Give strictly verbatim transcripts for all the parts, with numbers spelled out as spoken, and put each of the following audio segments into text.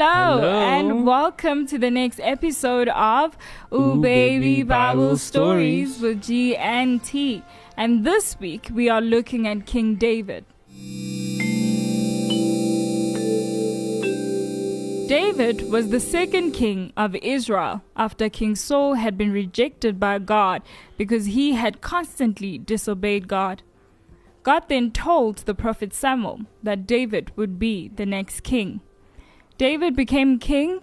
Hello, Hello, and welcome to the next episode of Ooh, Ooh Baby Bible, Bible Stories with G and T. And this week we are looking at King David. David was the second king of Israel after King Saul had been rejected by God because he had constantly disobeyed God. God then told the prophet Samuel that David would be the next king. David became king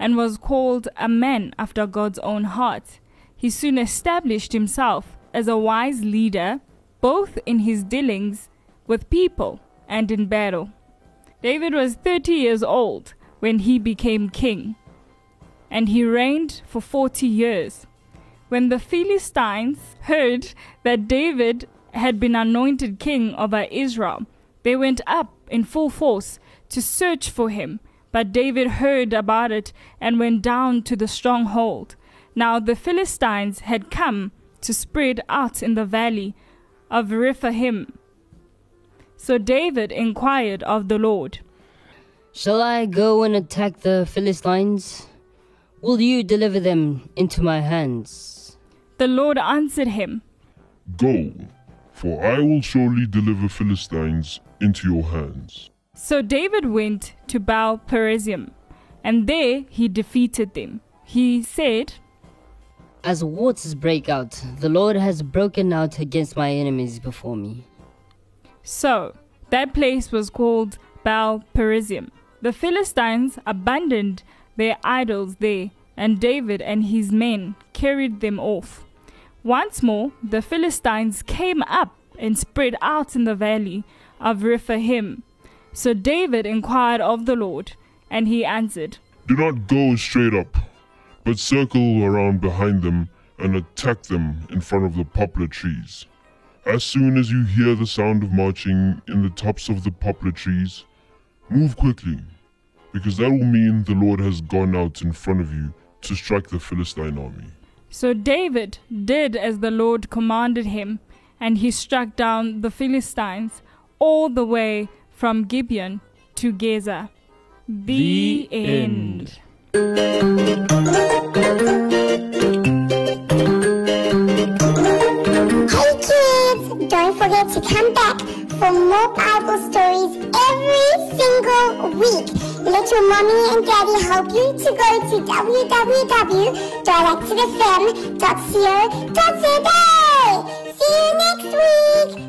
and was called a man after God's own heart. He soon established himself as a wise leader, both in his dealings with people and in battle. David was thirty years old when he became king, and he reigned for forty years. When the Philistines heard that David had been anointed king over Israel, they went up in full force to search for him. But David heard about it and went down to the stronghold. Now the Philistines had come to spread out in the valley of Rephaim. So David inquired of the Lord, "Shall I go and attack the Philistines? Will you deliver them into my hands?" The Lord answered him, "Go, for I will surely deliver Philistines into your hands." So David went to Baal-Perazim, and there he defeated them. He said, "As waters break out, the Lord has broken out against my enemies before me." So that place was called Baal-Perazim. The Philistines abandoned their idols there, and David and his men carried them off. Once more, the Philistines came up and spread out in the valley of Rephaim. So David inquired of the Lord, and he answered, "Do not go straight up, but circle around behind them and attack them in front of the poplar trees. As soon as you hear the sound of marching in the tops of the poplar trees, move quickly, because that will mean the Lord has gone out in front of you to strike the Philistine army." So David did as the Lord commanded him, and he struck down the Philistines all the way from Gibeon to Gezer. The, the end. Hey kids, don't forget to come back for more Bible stories every single week. Let your mommy and daddy help you to go to w w w dot active f m dot co dot z a. See you next week.